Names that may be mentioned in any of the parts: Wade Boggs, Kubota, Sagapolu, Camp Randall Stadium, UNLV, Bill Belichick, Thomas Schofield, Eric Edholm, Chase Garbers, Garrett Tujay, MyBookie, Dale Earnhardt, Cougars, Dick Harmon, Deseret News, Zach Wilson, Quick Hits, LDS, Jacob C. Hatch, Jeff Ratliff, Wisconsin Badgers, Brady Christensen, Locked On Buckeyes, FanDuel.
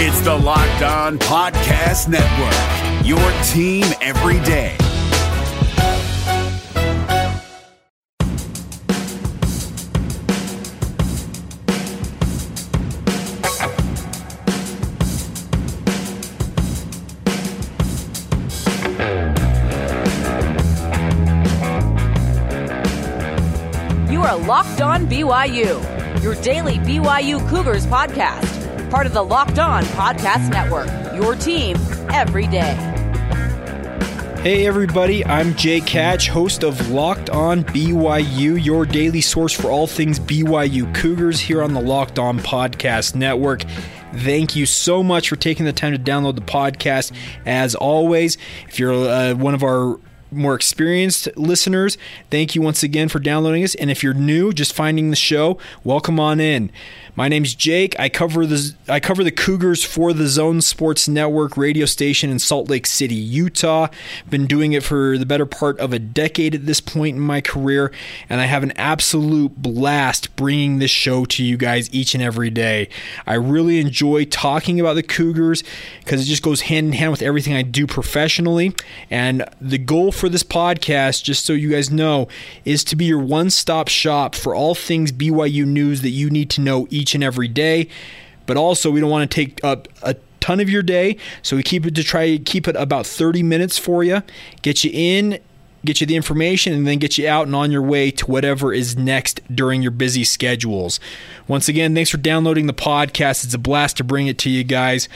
It's the Locked On Podcast Network, your team every day. Locked On BYU, your daily BYU Cougars podcast. Part of the Locked On Podcast Network, your team every day. Hey everybody, I'm Jake Hatch, host of Locked On BYU, your daily source for all things BYU Cougars here on the Locked On Podcast Network. Thank you so much for taking the time to download the podcast. As always, if you're one of our more experienced listeners, thank you once again for downloading us. And if you're new, just finding the show, welcome on in. My name's Jake. I cover the Cougars for the Zone Sports Network radio station in Salt Lake City, Utah. Been doing it for the better part of a decade at this point in my career, and I have an absolute blast bringing this show to you guys each and every day. I really enjoy talking about the Cougars because it just goes hand in hand with everything I do professionally, and the goal for this podcast, just so you guys know, is to be your one-stop shop for all things BYU news that you need to know each and every day. But also, we don't want to take up a ton of your day, so we keep it about 30 minutes for you, get you in, get you the information, and then get you out and on your way to whatever is next during your busy schedules. Once again, thanks for downloading the podcast. It's a blast to bring it to you guys.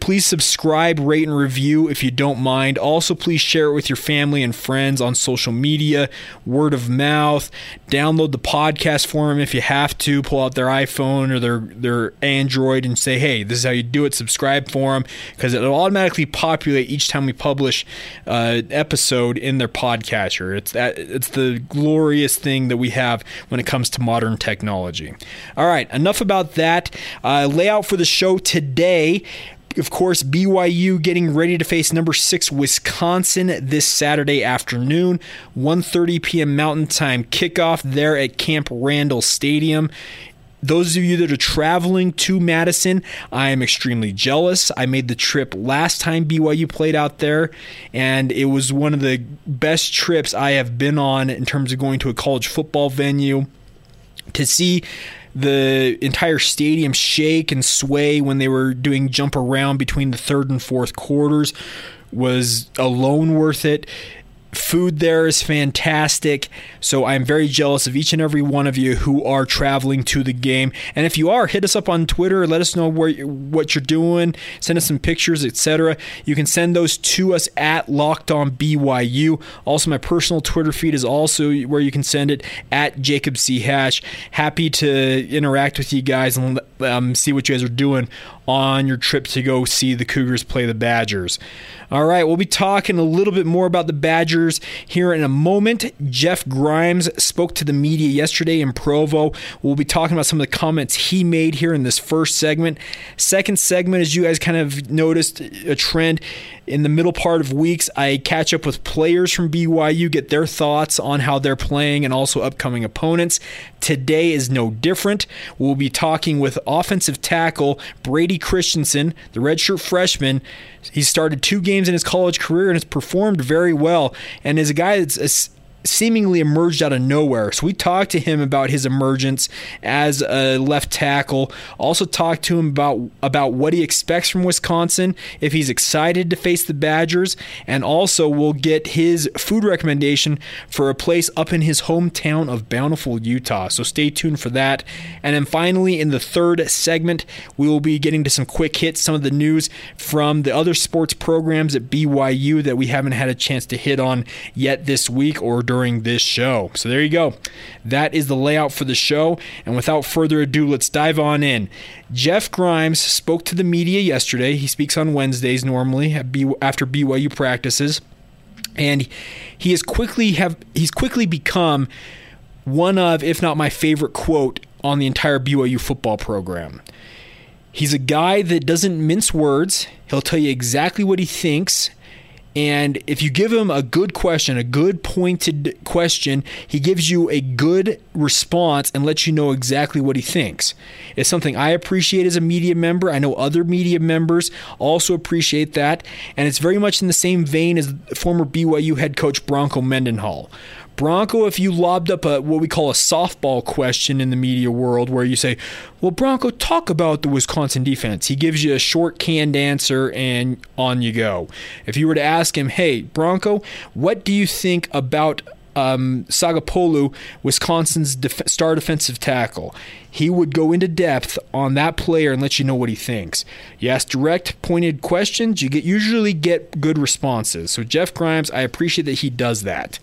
Please subscribe, rate, and review if you don't mind. Also, please share it with your family and friends on social media, word of mouth. Download the podcast for them if you have to. Pull out their iPhone or their Android and say, hey, this is how you do it. Subscribe for them, because it'll automatically populate each time we publish an episode in their podcatcher. It's the glorious thing that we have when it comes to modern technology. All right, enough about that. Layout for the show today. Of course, BYU getting ready to face number 6 Wisconsin this Saturday afternoon, 1:30 p.m. Mountain Time kickoff there at Camp Randall Stadium. Those of you that are traveling to Madison, I am extremely jealous. I made the trip last time BYU played out there, and it was one of the best trips I have been on in terms of going to a college football venue. To see the entire stadium shake and sway when they were doing jump around between the third and fourth quarters was alone worth it. Food there is fantastic, so I'm very jealous of each and every one of you who are traveling to the game. And if you are, hit us up on Twitter. Let us know what you're doing. Send us some pictures, etc. You can send those to us at Locked On BYU. Also, my personal Twitter feed is also where you can send it, at Jacob C. Hatch. Happy to interact with you guys and see what you guys are doing on your trip to go see the Cougars play the Badgers. All right, we'll be talking a little bit more about the Badgers here in a moment. Jeff Grimes spoke to the media yesterday in Provo. We'll be talking about some of the comments he made here in this first segment. Second segment, as you guys kind of noticed a trend, in the middle part of weeks, I catch up with players from BYU, get their thoughts on how they're playing and also upcoming opponents. Today is no different. We'll be talking with offensive tackle Brady Christensen, the redshirt freshman. He started 2 games in his college career and has performed very well, and is a guy that's seemingly emerged out of nowhere. So we talked to him about his emergence as a left tackle. Also talked to him about what he expects from Wisconsin, if he's excited to face the Badgers, and also we'll get his food recommendation for a place up in his hometown of Bountiful, Utah. So stay tuned for that. And then finally, in the third segment, we will be getting to some quick hits, some of the news from the other sports programs at BYU that we haven't had a chance to hit on yet this week or during this show. So there you go. That is the layout for the show. And without further ado, let's dive on in. Jeff Grimes spoke to the media yesterday. He speaks on Wednesdays normally after BYU practices. And he has quickly become one of, if not my favorite quote on the entire BYU football program. He's a guy that doesn't mince words. He'll tell you exactly what he thinks. And if you give him a good question, a good pointed question, he gives you a good response and lets you know exactly what he thinks. It's something I appreciate as a media member. I know other media members also appreciate that. And it's very much in the same vein as former BYU head coach Bronco Mendenhall. Bronco, if you lobbed up what we call a softball question in the media world where you say, well, Bronco, talk about the Wisconsin defense. He gives you a short, canned answer, and on you go. If you were to ask him, hey, Bronco, what do you think about Sagapolu, Wisconsin's star defensive tackle? He would go into depth on that player and let you know what he thinks. You ask direct, pointed questions, you usually get good responses. So Jeff Grimes, I appreciate that he does that.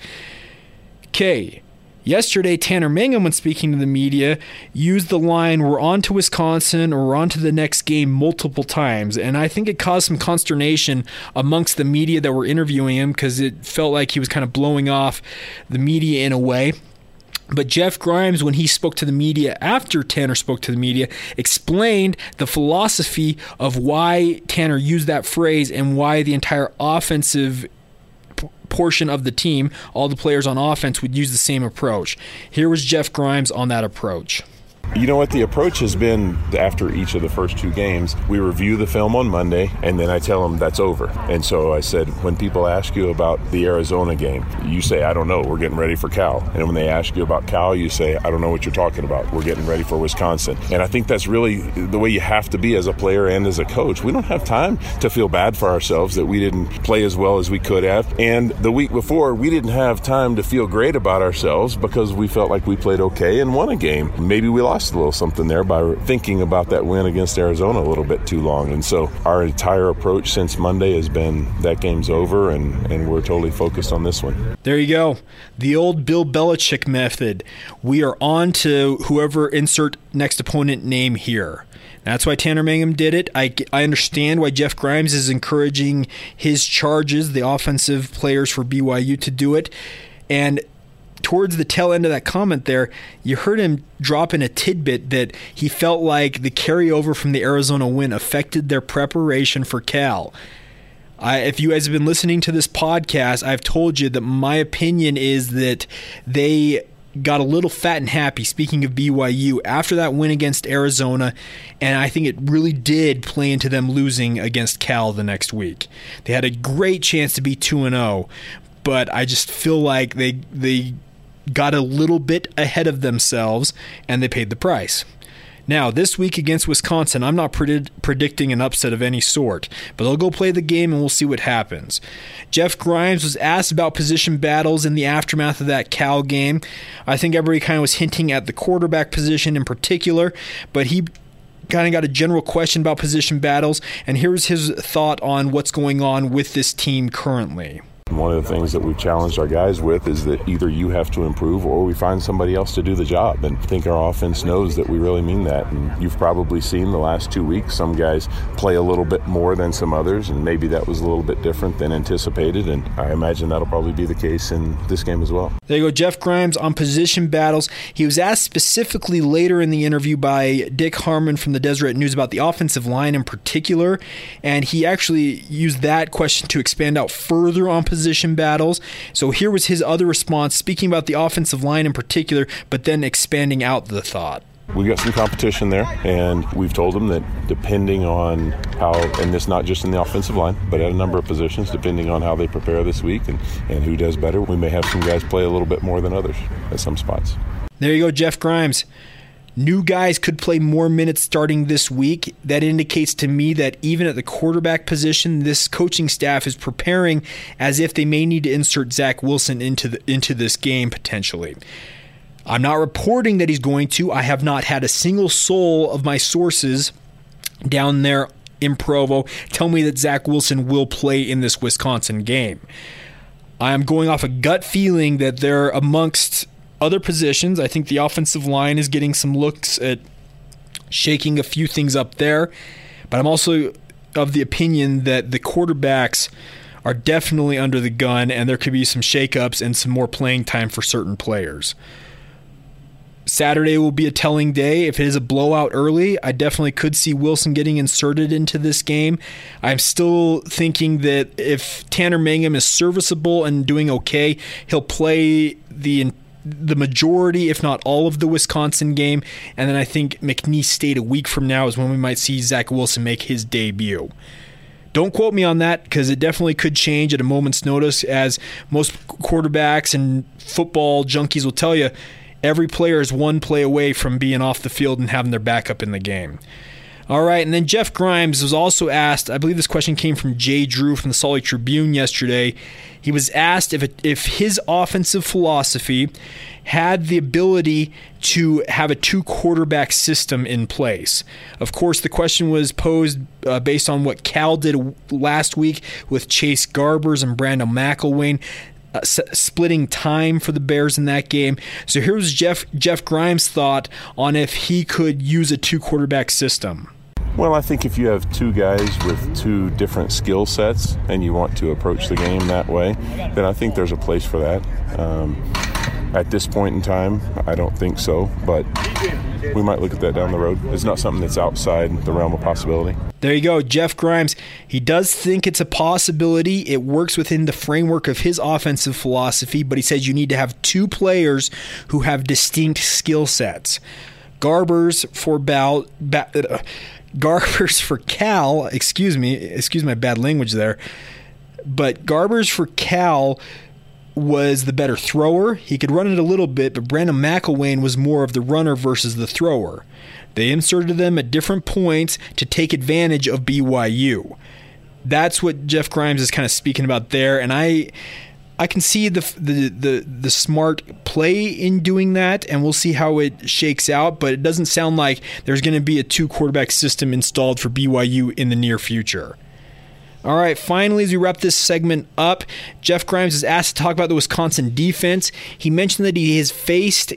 Okay, yesterday Tanner Mangum, when speaking to the media, used the line, we're on to Wisconsin or we're on to the next game multiple times. And I think it caused some consternation amongst the media that were interviewing him because it felt like he was kind of blowing off the media in a way. But Jeff Grimes, when he spoke to the media after Tanner spoke to the media, explained the philosophy of why Tanner used that phrase and why the entire offensive portion of the team, all the players on offense, would use the same approach. Here was Jeff Grimes on that approach. You know what the approach has been after each of the first two games. We review the film on Monday, and then I tell them that's over. And so I said, when people ask you about the Arizona game, you say, I don't know, we're getting ready for Cal. And when they ask you about Cal, you say, I don't know what you're talking about. We're getting ready for Wisconsin. And I think that's really the way you have to be as a player and as a coach. We don't have time to feel bad for ourselves that we didn't play as well as we could have. And the week before, we didn't have time to feel great about ourselves because we felt like we played okay and won a game. Maybe we lost a little something there by thinking about that win against Arizona a little bit too long. And so our entire approach since Monday has been that game's over and we're totally focused on this one. There you go. The old Bill Belichick method. We are on to whoever insert next opponent name here. That's why Tanner Mangum did it. I understand why Jeff Grimes is encouraging his charges, the offensive players for BYU, to do it. And towards the tail end of that comment there, you heard him drop in a tidbit that he felt like the carryover from the Arizona win affected their preparation for Cal. If you guys have been listening to this podcast, I've told you that my opinion is that they got a little fat and happy, speaking of BYU, after that win against Arizona, and I think it really did play into them losing against Cal the next week. They had a great chance to be 2-0, but I just feel like they got a little bit ahead of themselves, and they paid the price. Now, this week against Wisconsin, I'm not predicting an upset of any sort, but they'll go play the game, and we'll see what happens. Jeff Grimes was asked about position battles in the aftermath of that Cal game. I think everybody kind of was hinting at the quarterback position in particular, but he kind of got a general question about position battles, and here's his thought on what's going on with this team currently. One of the things that we've challenged our guys with is that either you have to improve or we find somebody else to do the job. And I think our offense knows that we really mean that. And you've probably seen the last 2 weeks some guys play a little bit more than some others, and maybe that was a little bit different than anticipated. And I imagine that'll probably be the case in this game as well. There you go, Jeff Grimes on position battles. He was asked specifically later in the interview by Dick Harmon from the Deseret News about the offensive line in particular, and he actually used that question to expand out further on position battles. So here was his other response, speaking about the offensive line in particular, but then expanding out the thought. We've got some competition there, and we've told them that depending on how, and this not just in the offensive line, but at a number of positions, depending on how they prepare this week and who does better, we may have some guys play a little bit more than others at some spots. There you go, Jeff Grimes. New guys could play more minutes starting this week. That indicates to me that even at the quarterback position, this coaching staff is preparing as if they may need to insert Zach Wilson into this game potentially. I'm not reporting that he's going to. I have not had a single soul of my sources down there in Provo tell me that Zach Wilson will play in this Wisconsin game. I'm going off a gut feeling that they're amongst other positions. I think the offensive line is getting some looks at shaking a few things up there, but I'm also of the opinion that the quarterbacks are definitely under the gun, and there could be some shakeups and some more playing time for certain players. Saturday will be a telling day. If it is a blowout early, I definitely could see Wilson getting inserted into this game. I'm still thinking that if Tanner Mangum is serviceable and doing okay, he'll play the majority, if not all, of the Wisconsin game. And then I think McNeese State a week from now is when we might see Zach Wilson make his debut. Don't quote me on that, because it definitely could change at a moment's notice, as most quarterbacks and football junkies will tell you. Every player is one play away from being off the field and having their backup in the game. All right, and then Jeff Grimes was also asked, I believe this question came from Jay Drew from the Salt Lake Tribune yesterday. He was asked if his offensive philosophy had the ability to have a two-quarterback system in place. Of course, the question was posed based on what Cal did last week with Chase Garbers and Brandon McIlwain, splitting time for the Bears in that game. So here's Jeff Grimes' thought on if he could use a two-quarterback system. Well, I think if you have two guys with two different skill sets and you want to approach the game that way, then I think there's a place for that. At this point in time, I don't think so, but we might look at that down the road. It's not something that's outside the realm of possibility. There you go, Jeff Grimes. He does think it's a possibility. It works within the framework of his offensive philosophy, but he says you need to have two players who have distinct skill sets. Garbers for Cal, excuse my bad language there, but Garbers for Cal was the better thrower. He could run it a little bit, but Brandon McIlwain was more of the runner versus the thrower. They inserted them at different points to take advantage of BYU. That's what Jeff Grimes is kind of speaking about there, and I can see the smart play in doing that, and we'll see how it shakes out, but it doesn't sound like there's going to be a two-quarterback system installed for BYU in the near future. All right, finally, as we wrap this segment up, Jeff Grimes is asked to talk about the Wisconsin defense. He mentioned that he has faced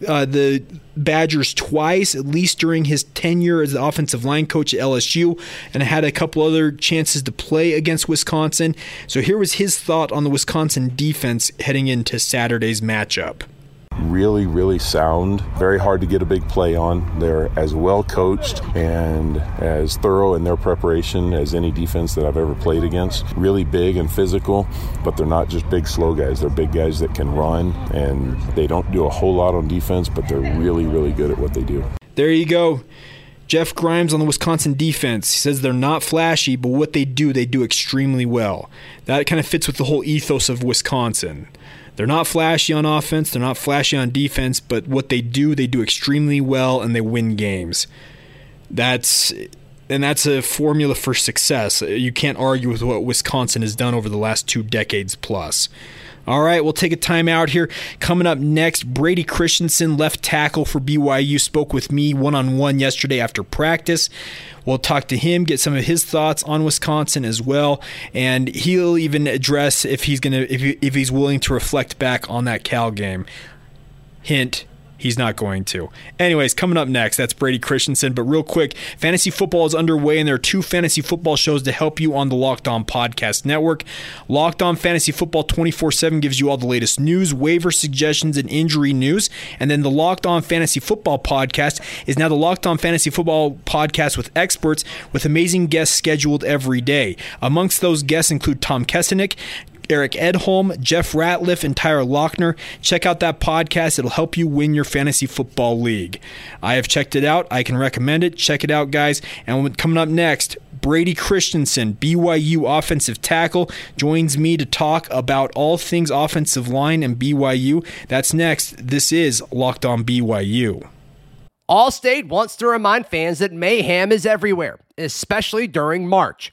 the Badgers twice, at least during his tenure as the offensive line coach at LSU, and had a couple other chances to play against Wisconsin. So here was his thought on the Wisconsin defense heading into Saturday's matchup. Really, really sound. Very hard to get a big play on. They're as well coached and as thorough in their preparation as any defense that I've ever played against. Really big and physical, but they're not just big, slow guys. They're big guys that can run, and they don't do a whole lot on defense, but they're really, really good at what they do. There you go. Jeff Grimes on the Wisconsin defense. He says they're not flashy, but what they do extremely well. That kind of fits with the whole ethos of Wisconsin. They're not flashy on offense, they're not flashy on defense, but what they do extremely well, and they win games. That's a formula for success. You can't argue with what Wisconsin has done over the last 2 decades plus. All right, we'll take a time out here. Coming up next, Brady Christensen, left tackle for BYU, spoke with me one-on-one yesterday after practice. We'll talk to him, get some of his thoughts on Wisconsin as well, and he'll even address if he's willing to reflect back on that Cal game. Hint, he's not going to. Anyways, coming up next, that's Brady Christensen. But real quick, fantasy football is underway, and there are 2 fantasy football shows to help you on the Locked On Podcast Network. Locked On Fantasy Football 24/7 gives you all the latest news, waiver suggestions, and injury news. And then the Locked On Fantasy Football Podcast is now the Locked On Fantasy Football Podcast with experts, with amazing guests scheduled every day. Amongst those guests include Tom Kesenick, Eric Edholm, Jeff Ratliff, and Tyler Lochner. Check out that podcast. It'll help you win your fantasy football league. I have checked it out. I can recommend it. Check it out, guys. And coming up next, Brady Christensen, BYU offensive tackle, joins me to talk about all things offensive line and BYU. That's next. This is Locked On BYU. Allstate wants to remind fans that mayhem is everywhere, especially during March.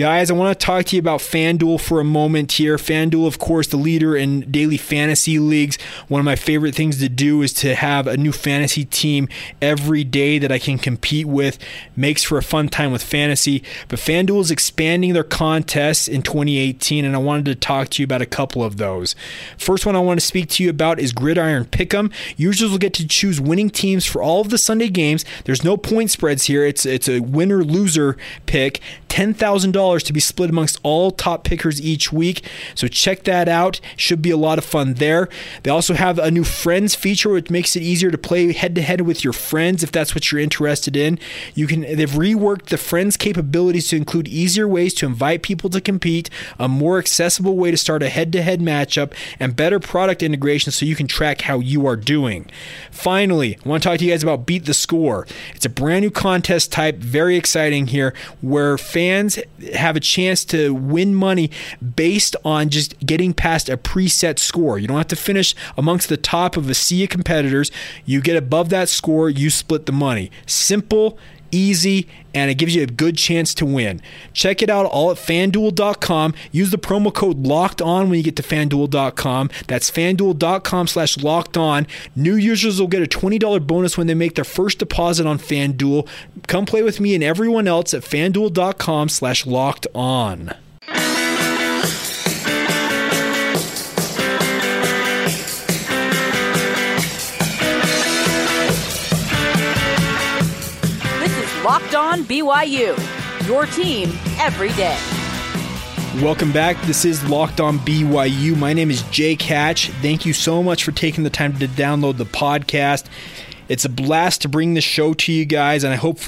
Guys, I want to talk to you about FanDuel for a moment here. FanDuel, of course, the leader in daily fantasy leagues. One of my favorite things to do is to have a new fantasy team every day that I can compete with. Makes for a fun time with fantasy. But FanDuel is expanding their contests in 2018, and I wanted to talk to you about a couple of those. First one I want to speak to you about is Gridiron Pick'em. Users will get to choose winning teams for all of the Sunday games. There's no point spreads here. It's a winner-loser pick. $10,000 to be split amongst all top pickers each week. So check that out. Should be a lot of fun there. They also have a new friends feature, which makes it easier to play head-to-head with your friends if that's what you're interested in. They've reworked the friends capabilities to include easier ways to invite people to compete, a more accessible way to start a head-to-head matchup, and better product integration so you can track how you are doing. Finally, I want to talk to you guys about Beat the Score. It's a brand new contest type, very exciting here, where fans have a chance to win money based on just getting past a preset score. You don't have to finish amongst the top of a sea of competitors. You get above that score, you split the money. Simple, easy, and it gives you a good chance to win. Check it out all at FanDuel.com. Use the promo code LOCKEDON when you get to FanDuel.com. That's FanDuel.com/LockedOn. New users will get a $20 bonus when they make their first deposit on FanDuel. Come play with me and everyone else at FanDuel.com/LockedOn. Locked On BYU, your team every day. Welcome back. This is Locked On BYU. My name is Jake Hatch. Thank you so much for taking the time to download the podcast. It's a blast to bring the show to you guys, and I hope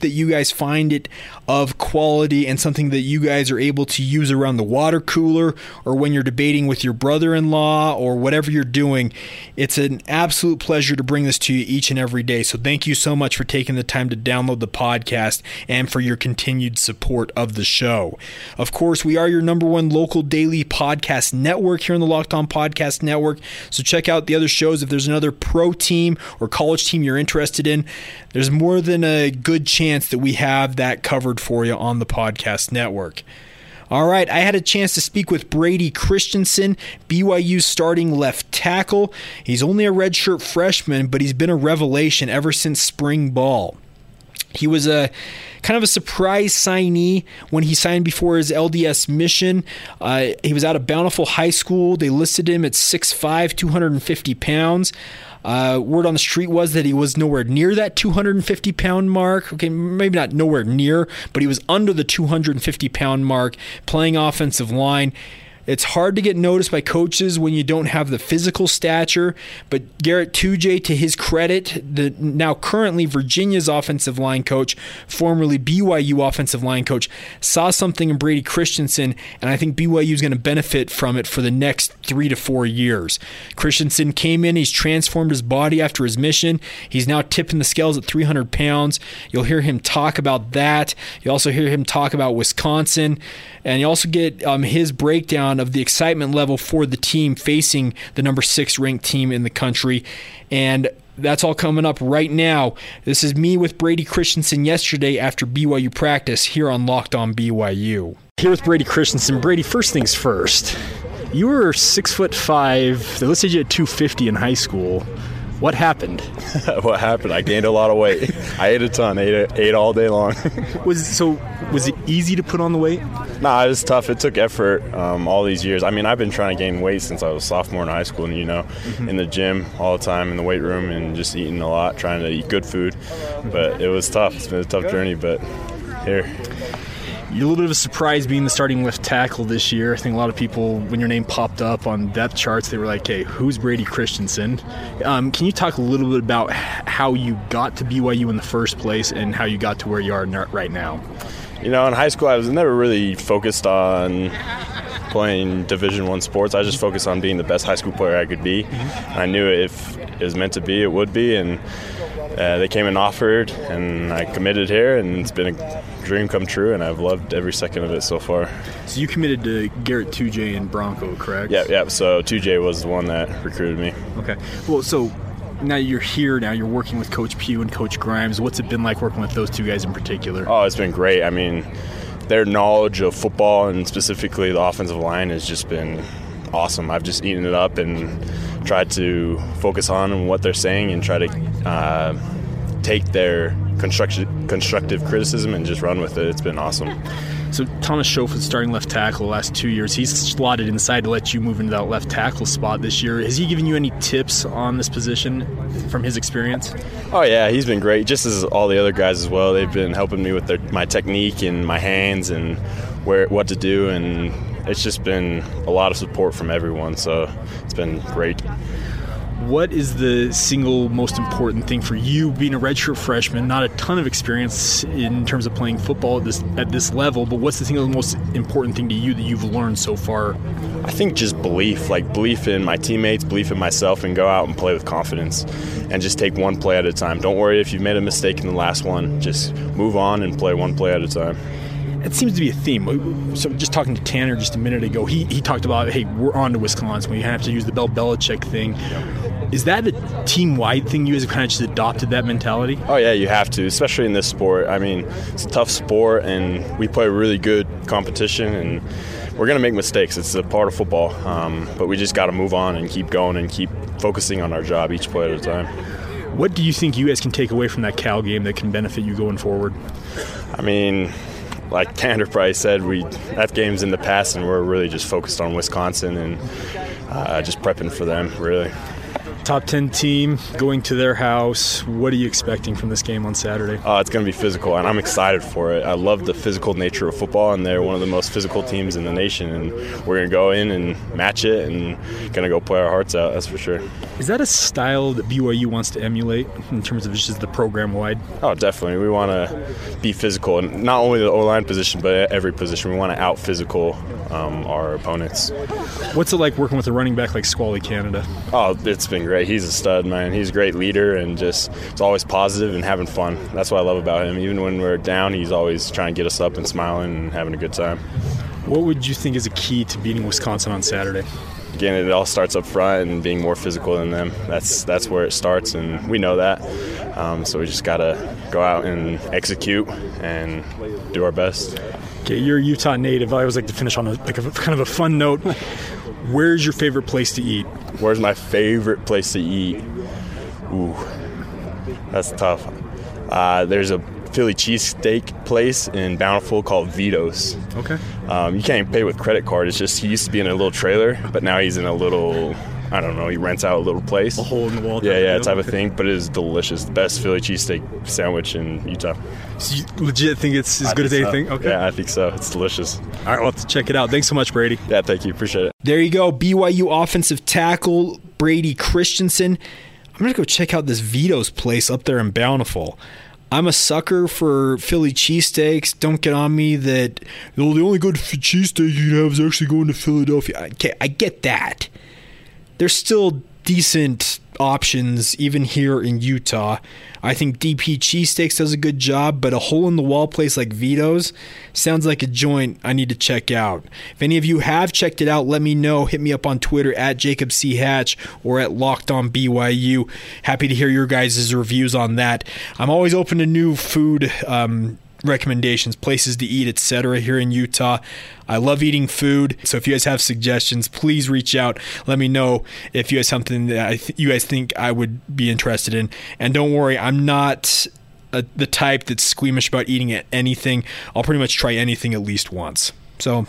that you guys find it of quality and something that you guys are able to use around the water cooler or when you're debating with your brother-in-law or whatever you're doing. It's an absolute pleasure to bring this to you each and every day. So thank you so much for taking the time to download the podcast and for your continued support of the show. Of course, we are your number one local daily podcast network here on the Locked On Podcast Network. So check out the other shows. If there's another pro team or college team you're interested in, there's more than a good chance that we have that covered for you on the podcast network. All right, I had a chance to speak with Brady Christensen, BYU's starting left tackle. He's only a redshirt freshman, but he's been a revelation ever since spring ball. He was a kind of a surprise signee when he signed before his LDS mission. He was out of Bountiful High School. They listed him at 6'5", 250 pounds. Word on the street was that he was nowhere near that 250-pound mark. Okay, maybe not nowhere near, but he was under the 250-pound mark playing offensive line. It's hard to get noticed by coaches when you don't have the physical stature, but Garrett Tujay, to his credit, the now currently Virginia's offensive line coach, formerly BYU offensive line coach, saw something in Brady Christensen, and I think BYU is going to benefit from it for the next 3 to 4 years. Christensen came in, he's transformed his body after his mission. He's now tipping the scales at 300 pounds. You'll hear him talk about that. You'll also hear him talk about Wisconsin, and you also get his breakdown of the excitement level for the team facing the number 6 ranked team in the country. And that's all coming up right now. This is me with Brady Christensen yesterday after BYU practice here on Locked On BYU. Here with Brady Christensen. Brady, first things first. You were 6'5". They listed you at 250 in high school. What happened? What happened? I gained a lot of weight. I ate a ton. Ate all day long. Was it easy to put on the weight? Nah, it was tough. It took effort all these years. I mean, I've been trying to gain weight since I was a sophomore in high school, and in the gym all the time, in the weight room, and just eating a lot, trying to eat good food. But it was tough. It's been a tough journey, but here. You're a little bit of a surprise being the starting left tackle this year. I think a lot of people, when your name popped up on depth charts, they were like, hey, who's Brady Christensen? Can you talk a little bit about how you got to BYU in the first place and how you got to where you are right now? In high school, I was never really focused on playing Division I sports. I just focused on being the best high school player I could be. I knew if it was meant to be, it would be, and they came and offered, and I committed here, and it's been a dream come true, and I've loved every second of it so far. So you committed to Garrett Tujay and Bronco, correct? Yeah. So Tujay was the one that recruited me. Okay. Well, so now you're here, now you're working with Coach Pugh and Coach Grimes. What's it been like working with those two guys in particular? Oh, it's been great. I mean, their knowledge of football and specifically the offensive line has just been awesome. I've just eaten it up and tried to focus on what they're saying and try to take their constructive criticism and just run with it. It's been awesome. So Thomas Schofield, starting left tackle the last 2 years, he's slotted inside to let you move into that left tackle spot this year. Has he given you any tips on this position from his experience? Oh, yeah, he's been great, just as all the other guys as well. They've been helping me with my technique and my hands and what to do, and it's just been a lot of support from everyone, so it's been great. What is the single most important thing for you, being a redshirt freshman, not a ton of experience in terms of playing football at this level, but what's the single most important thing to you that you've learned so far? I think just belief in my teammates, belief in myself, and go out and play with confidence and just take one play at a time. Don't worry if you've made a mistake in the last one. Just move on and play one play at a time. It seems to be a theme. So just talking to Tanner just a minute ago, he talked about, hey, we're on to Wisconsin. We have to use the Bill Belichick thing. Is that a team-wide thing? You guys have kind of just adopted that mentality? Oh, yeah, you have to, especially in this sport. I mean, it's a tough sport, and we play really good competition, and we're going to make mistakes. It's a part of football. But we just got to move on and keep going and keep focusing on our job each play at a time. What do you think you guys can take away from that Cal game that can benefit you going forward? I mean, like Tanner probably said, that game's in the past, and we're really just focused on Wisconsin and just prepping for them, really. Top 10 team going to their house. What are you expecting from this game on Saturday? It's going to be physical, and I'm excited for it. I love the physical nature of football, and they're one of the most physical teams in the nation, and we're going to go in and match it and going to go play our hearts out, that's for sure. Is that a style that BYU wants to emulate in terms of just the program-wide? Oh, definitely. We want to be physical, and not only the O-line position, but every position. We want to out-physical our opponents. What's it like working with a running back like Squally Canada? Oh, it's been great. He's a stud, man. He's a great leader, and just it's always positive and having fun. That's what I love about him. Even when we're down, he's always trying to get us up and smiling and having a good time. What would you think is a key to beating Wisconsin on Saturday? Again, it all starts up front and being more physical than them. That's where it starts, and we know that. So we just got to go out and execute and do our best. Okay, you're a Utah native. I always like to finish on kind of a fun note. Where's your favorite place to eat? Where's my favorite place to eat? Ooh, that's tough. There's a Philly cheesesteak place in Bountiful called Vito's. Okay. You can't even pay with credit card. It's just he used to be in a little trailer, but now he's in a little, I don't know, he rents out a little place. A hole in the wall. Yeah, type of thing, but it is delicious. The best Philly cheesesteak sandwich in Utah. So you legit think it's as good as anything? So. Okay. Yeah, I think so. It's delicious. All right, we'll have to check it out. Thanks so much, Brady. Yeah, thank you. Appreciate it. There you go. BYU offensive tackle Brady Christensen. I'm going to go check out this Vito's place up there in Bountiful. I'm a sucker for Philly cheesesteaks. Don't get on me that the only good cheesesteak you can have is actually going to Philadelphia. Okay, I get that. There's still decent options even here in Utah. I think DP Cheesesteaks does a good job, but a hole-in-the-wall place like Vito's sounds like a joint I need to check out. If any of you have checked it out, let me know. Hit me up on Twitter at Jacob C. Hatch or at Locked On BYU. Happy to hear your guys' reviews on that. I'm always open to new food recommendations, places to eat, etc. here in Utah. I love eating food, so if you guys have suggestions, please reach out. Let me know if you have something that you guys think I would be interested in. And don't worry, I'm not the type that's squeamish about eating at anything. I'll pretty much try anything at least once. So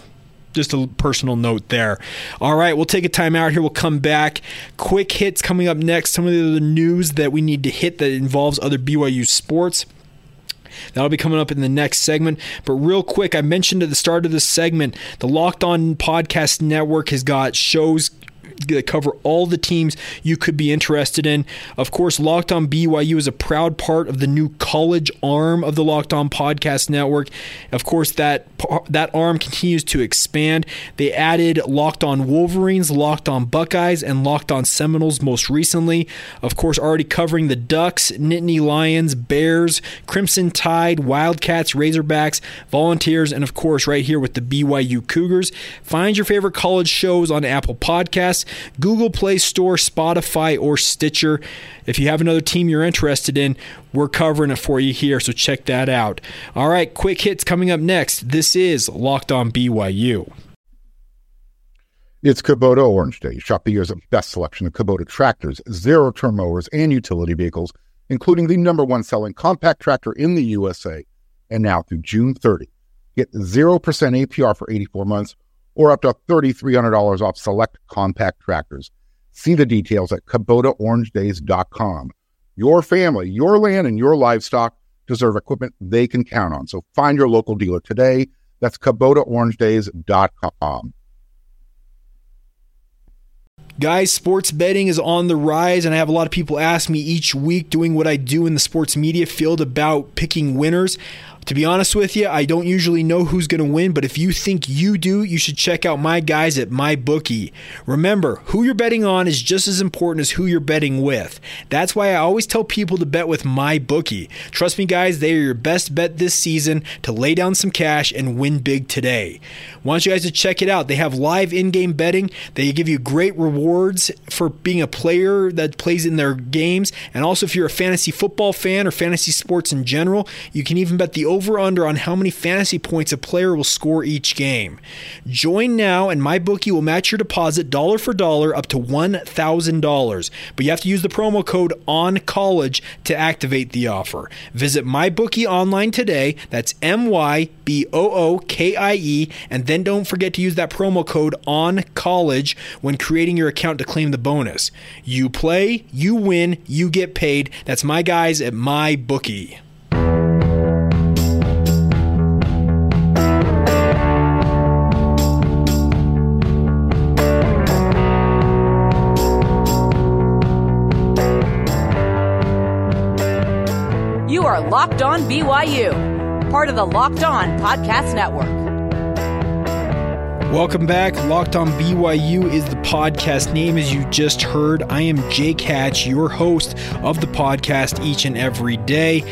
just a personal note there. All right, we'll take a time out here. We'll come back. Quick hits coming up next. Some of the other news that we need to hit that involves other BYU sports. That'll be coming up in the next segment. But real quick, I mentioned at the start of this segment, the Locked On Podcast Network has got shows that cover all the teams you could be interested in. Of course, Locked On BYU is a proud part of the new college arm of the Locked On Podcast Network. Of course, that arm continues to expand. They added Locked On Wolverines, Locked On Buckeyes, and Locked On Seminoles most recently. Of course, already covering the Ducks, Nittany Lions, Bears, Crimson Tide, Wildcats, Razorbacks, Volunteers, and of course, right here with the BYU Cougars. Find your favorite college shows on Apple Podcasts, Google Play Store, Spotify, or Stitcher. If you have another team you're interested in, we're covering it for you here, so check that out. All right, quick hits coming up next. This is Locked On BYU. It's Kubota Orange Day. Shop the year's best selection of Kubota tractors, zero-turn mowers, and utility vehicles, including the #1 selling compact tractor in the USA. And now through June 30, get 0% APR for 84 months or up to $3,300 off select compact tractors. See the details at KubotaOrangeDays.com. Your family, your land, and your livestock deserve equipment they can count on. So find your local dealer today. That's KubotaOrangeDays.com. Guys, sports betting is on the rise, and I have a lot of people ask me each week doing what I do in the sports media field about picking winners. To be honest with you, I don't usually know who's going to win, but if you think you do, you should check out my guys at MyBookie. Remember, who you're betting on is just as important as who you're betting with. That's why I always tell people to bet with MyBookie. Trust me, guys, they are your best bet this season to lay down some cash and win big today. I want you guys to check it out. They have live in-game betting. They give you great rewards for being a player that plays in their games, and also if you're a fantasy football fan or fantasy sports in general, you can even bet the over-under on how many fantasy points a player will score each game. Join now and MyBookie will match your deposit dollar for dollar up to $1,000. But you have to use the promo code ONCOLLEGE to activate the offer. Visit MyBookie online today. That's MyBookie. And then don't forget to use that promo code ONCOLLEGE when creating your account to claim the bonus. You play, you win, you get paid. That's my guys at MyBookie. Locked On BYU, part of the Locked On Podcast Network. Welcome back. Locked On BYU is the podcast name, as you just heard. I am Jake Hatch, your host of the podcast each and every day.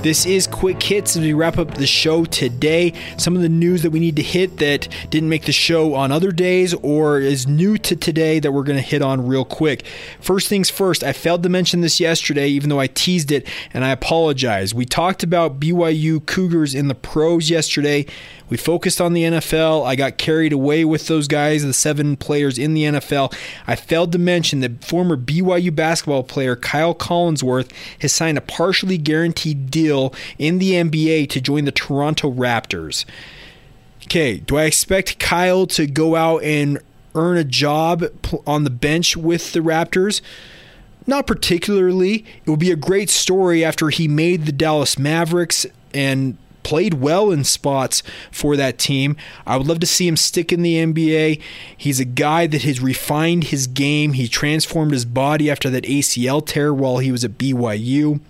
This is Quick Hits as we wrap up the show today. Some of the news that we need to hit that didn't make the show on other days or is new to today that we're going to hit on real quick. First things first, I failed to mention this yesterday, even though I teased it, and I apologize. We talked about BYU Cougars in the pros yesterday. We focused on the NFL. I got carried away with those guys, the 7 players in the NFL. I failed to mention that former BYU basketball player Kyle Collinsworth has signed a partially guaranteed deal in the NBA to join the Toronto Raptors. Okay, do I expect Kyle to go out and earn a job on the bench with the Raptors? Not particularly. It would be a great story after he made the Dallas Mavericks and played well in spots for that team. I would love to see him stick in the NBA. He's a guy that has refined his game. He transformed his body after that ACL tear while he was at BYU.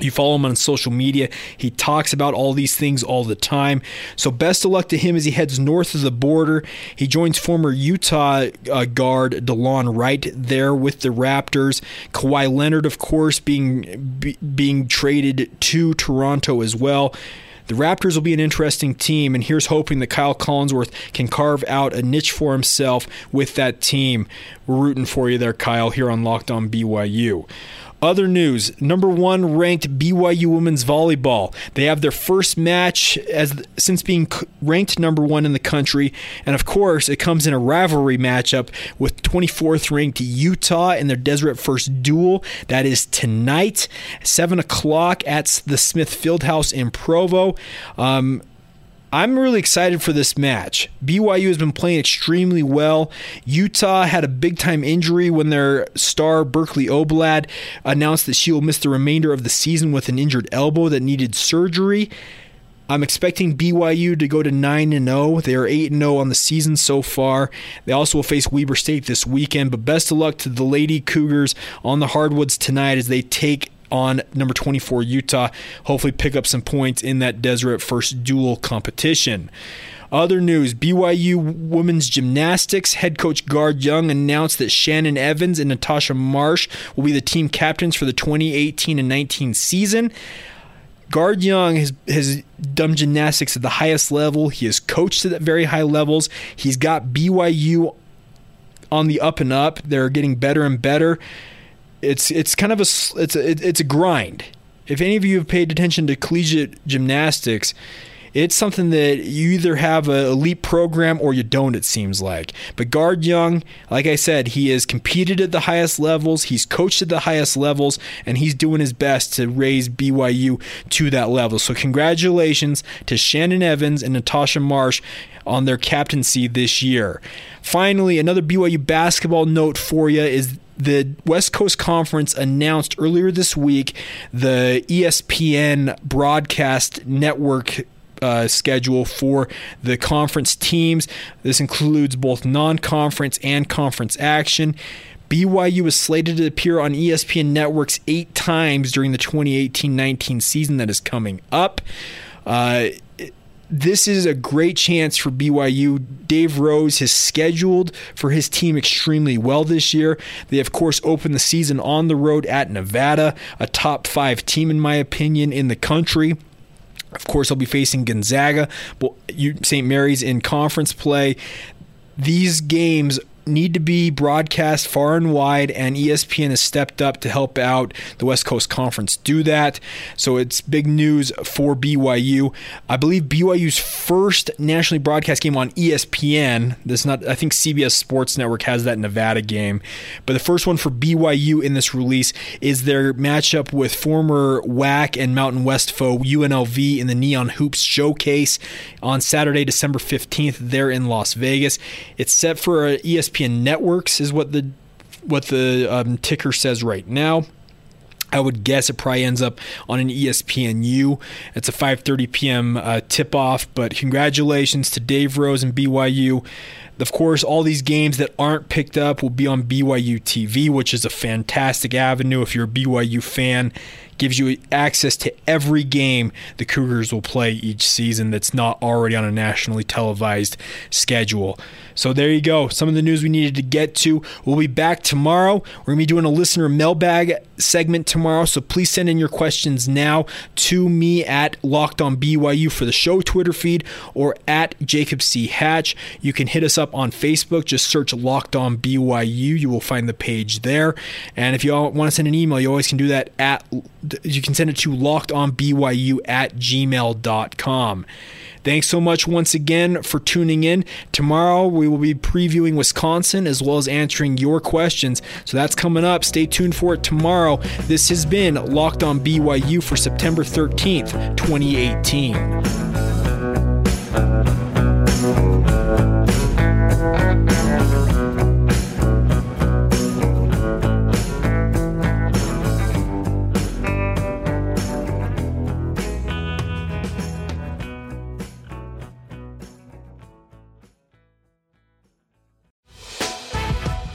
You follow him on social media. He talks about all these things all the time. So best of luck to him as he heads north of the border. He joins former Utah guard DeLon Wright there with the Raptors. Kawhi Leonard, of course, being traded to Toronto as well. The Raptors will be an interesting team, and here's hoping that Kyle Collinsworth can carve out a niche for himself with that team. We're rooting for you there, Kyle, here on Locked On BYU. Other news, #1 ranked BYU women's volleyball. They have their first match since being ranked #1 in the country. And of course, it comes in a rivalry matchup with 24th ranked Utah in their Deseret First Duel. That is tonight, 7 o'clock at the Smith Fieldhouse in Provo. I'm really excited for this match. BYU has been playing extremely well. Utah had a big-time injury when their star Berkeley Oblad announced that she will miss the remainder of the season with an injured elbow that needed surgery. I'm expecting BYU to go to 9-0. They are 8-0 on the season so far. They also will face Weber State this weekend, but best of luck to the Lady Cougars on the hardwoods tonight as they take on number 24 Utah, hopefully pick up some points in that Deseret First Duel competition. Other news, BYU women's gymnastics head coach Guard Young announced that Shannon Evans and Natasha Marsh will be the team captains for the 2018 and 19 season. Guard Young has done gymnastics at the highest level. He has coached at very high levels. He's got BYU on the up and up. They're getting better and better. It's kind of a grind. If any of you have paid attention to collegiate gymnastics, it's something that you either have an elite program or you don't, it seems like. But Guard Young, like I said, he has competed at the highest levels, he's coached at the highest levels, and he's doing his best to raise BYU to that level. So congratulations to Shannon Evans and Natasha Marsh on their captaincy this year. Finally, another BYU basketball note for you is the West Coast Conference announced earlier this week the ESPN broadcast network schedule for the conference teams. This includes both non-conference and conference action. BYU is slated to appear on ESPN networks 8 times during the 2018-19 season that is coming up. This is a great chance for BYU. Dave Rose has scheduled for his team extremely well this year. They, of course, opened the season on the road at Nevada, a top 5 team, in my opinion, in the country. Of course, they'll be facing Gonzaga, St. Mary's in conference play. These games need to be broadcast far and wide, and ESPN has stepped up to help out the West Coast Conference do that. So it's big news for BYU. I believe BYU's first nationally broadcast game on ESPN. I think CBS Sports Network has that Nevada game, but the first one for BYU in this release is their matchup with former WAC and Mountain West foe UNLV in the Neon Hoops Showcase on Saturday, December 15th. They're in Las Vegas. It's set for ESPN Networks is what the ticker says right now. I would guess it probably ends up on an ESPNU. It's a 5:30 p.m. tip-off, but congratulations to Dave Rose and BYU. Of course, all these games that aren't picked up will be on BYU TV, which is a fantastic avenue if you're a BYU fan. Gives you access to every game the Cougars will play each season that's not already on a nationally televised schedule. So there you go. Some of the news we needed to get to. We'll be back tomorrow. We're going to be doing a listener mailbag segment tomorrow, so please send in your questions now to me at Locked On BYU for the show Twitter feed or at Jacob C. Hatch. You can hit us up on Facebook. Just search Locked On BYU. You will find the page there. And if you all want to send an email, you always can do that at... You can send it to lockedonbyu@gmail.com. Thanks so much once again for tuning in. Tomorrow we will be previewing Wisconsin as well as answering your questions. So that's coming up. Stay tuned for it tomorrow. This has been Locked On BYU for September 13th, 2018.